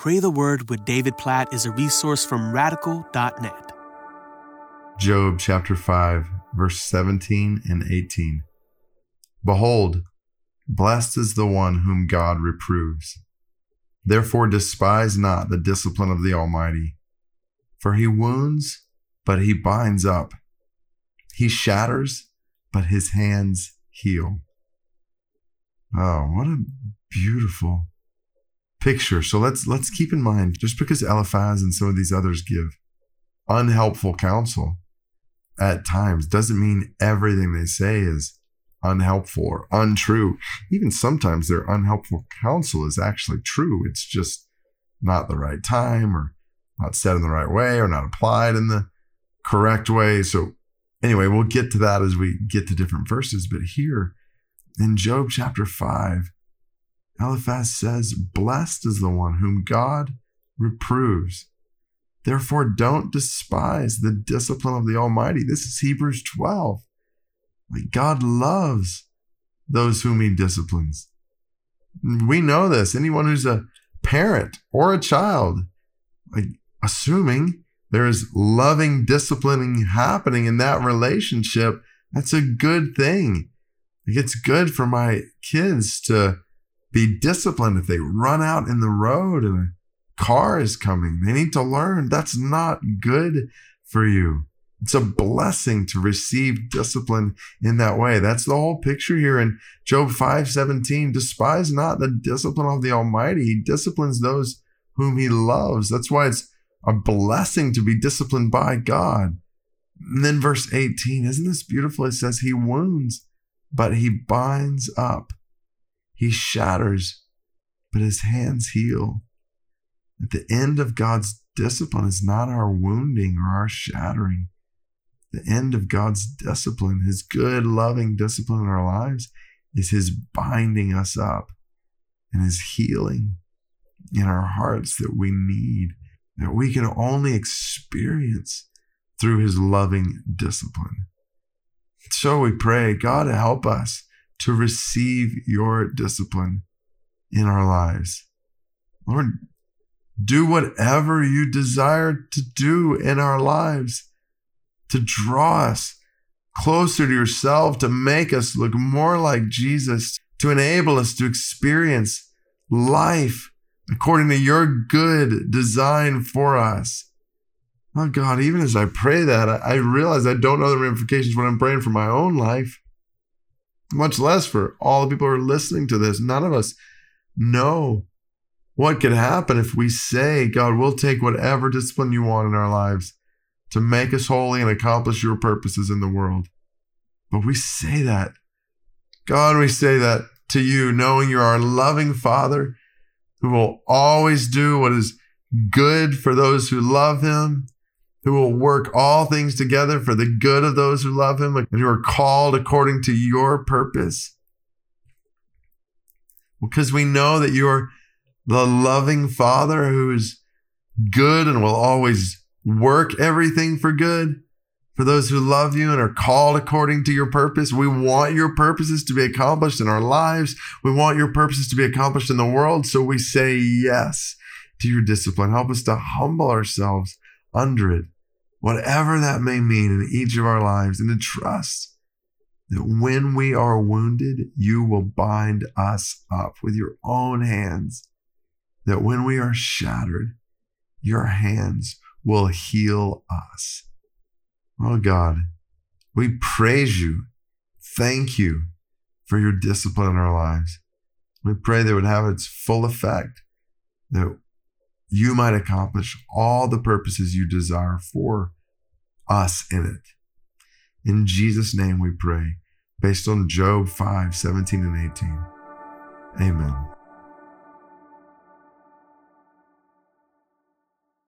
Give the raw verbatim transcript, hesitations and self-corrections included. Pray the Word with David Platt is a resource from Radical dot net. Job chapter five, verse seventeen and eighteen. Behold, blessed is the one whom God reproves. Therefore despise not the discipline of the Almighty. For he wounds, but he binds up. He shatters, but his hands heal. Oh, what a beautiful picture. So let's let's keep in mind, just because Eliphaz and some of these others give unhelpful counsel at times doesn't mean everything they say is unhelpful or untrue. Even sometimes their unhelpful counsel is actually true. It's just not the right time, or not said in the right way, or not applied in the correct way. So anyway, we'll get to that as we get to different verses. But here in Job chapter five, Eliphaz says, blessed is the one whom God reproves. Therefore, don't despise the discipline of the Almighty. This is Hebrews twelve. Like, God loves those whom he disciplines. We know this. Anyone who's a parent or a child, like, assuming there is loving disciplining happening in that relationship, that's a good thing. Like, it's good for my kids to be disciplined. If they run out in the road and a car is coming, they need to learn that's not good for you. It's a blessing to receive discipline in that way. That's the whole picture here in Job five seventeen. Despise not the discipline of the Almighty. He disciplines those whom he loves. That's why it's a blessing to be disciplined by God. And then verse eighteen, isn't this beautiful? It says, he wounds, but he binds up. He shatters, but his hands heal. At the end of God's discipline is not our wounding or our shattering. The end of God's discipline, his good, loving discipline in our lives, is his binding us up and his healing in our hearts that we need, that we can only experience through his loving discipline. So we pray, God, help us to receive your discipline in our lives. Lord, do whatever you desire to do in our lives to draw us closer to yourself, to make us look more like Jesus, to enable us to experience life according to your good design for us. Oh God, even as I pray that, I realize I don't know the ramifications when I'm praying for my own life, much less for all the people who are listening to this. None of us know what could happen if we say, God, we'll take whatever discipline you want in our lives to make us holy and accomplish your purposes in the world. But we say that. God, we say that to you, knowing you're our loving Father who will always do what is good for those who love him, who will work all things together for the good of those who love him and who are called according to your purpose. Because we know that you're the loving Father who is good and will always work everything for good for those who love you and are called according to your purpose. We want your purposes to be accomplished in our lives. We want your purposes to be accomplished in the world. So we say yes to your discipline. Help us to humble ourselves under it, whatever that may mean in each of our lives, and to trust that when we are wounded, you will bind us up with your own hands, that when we are shattered, your hands will heal us. Oh God, we praise you. Thank you for your discipline in our lives. We pray that it would have its full effect, that you might accomplish all the purposes you desire for us in it. In Jesus' name we pray, based on Job five seventeen and eighteen. Amen.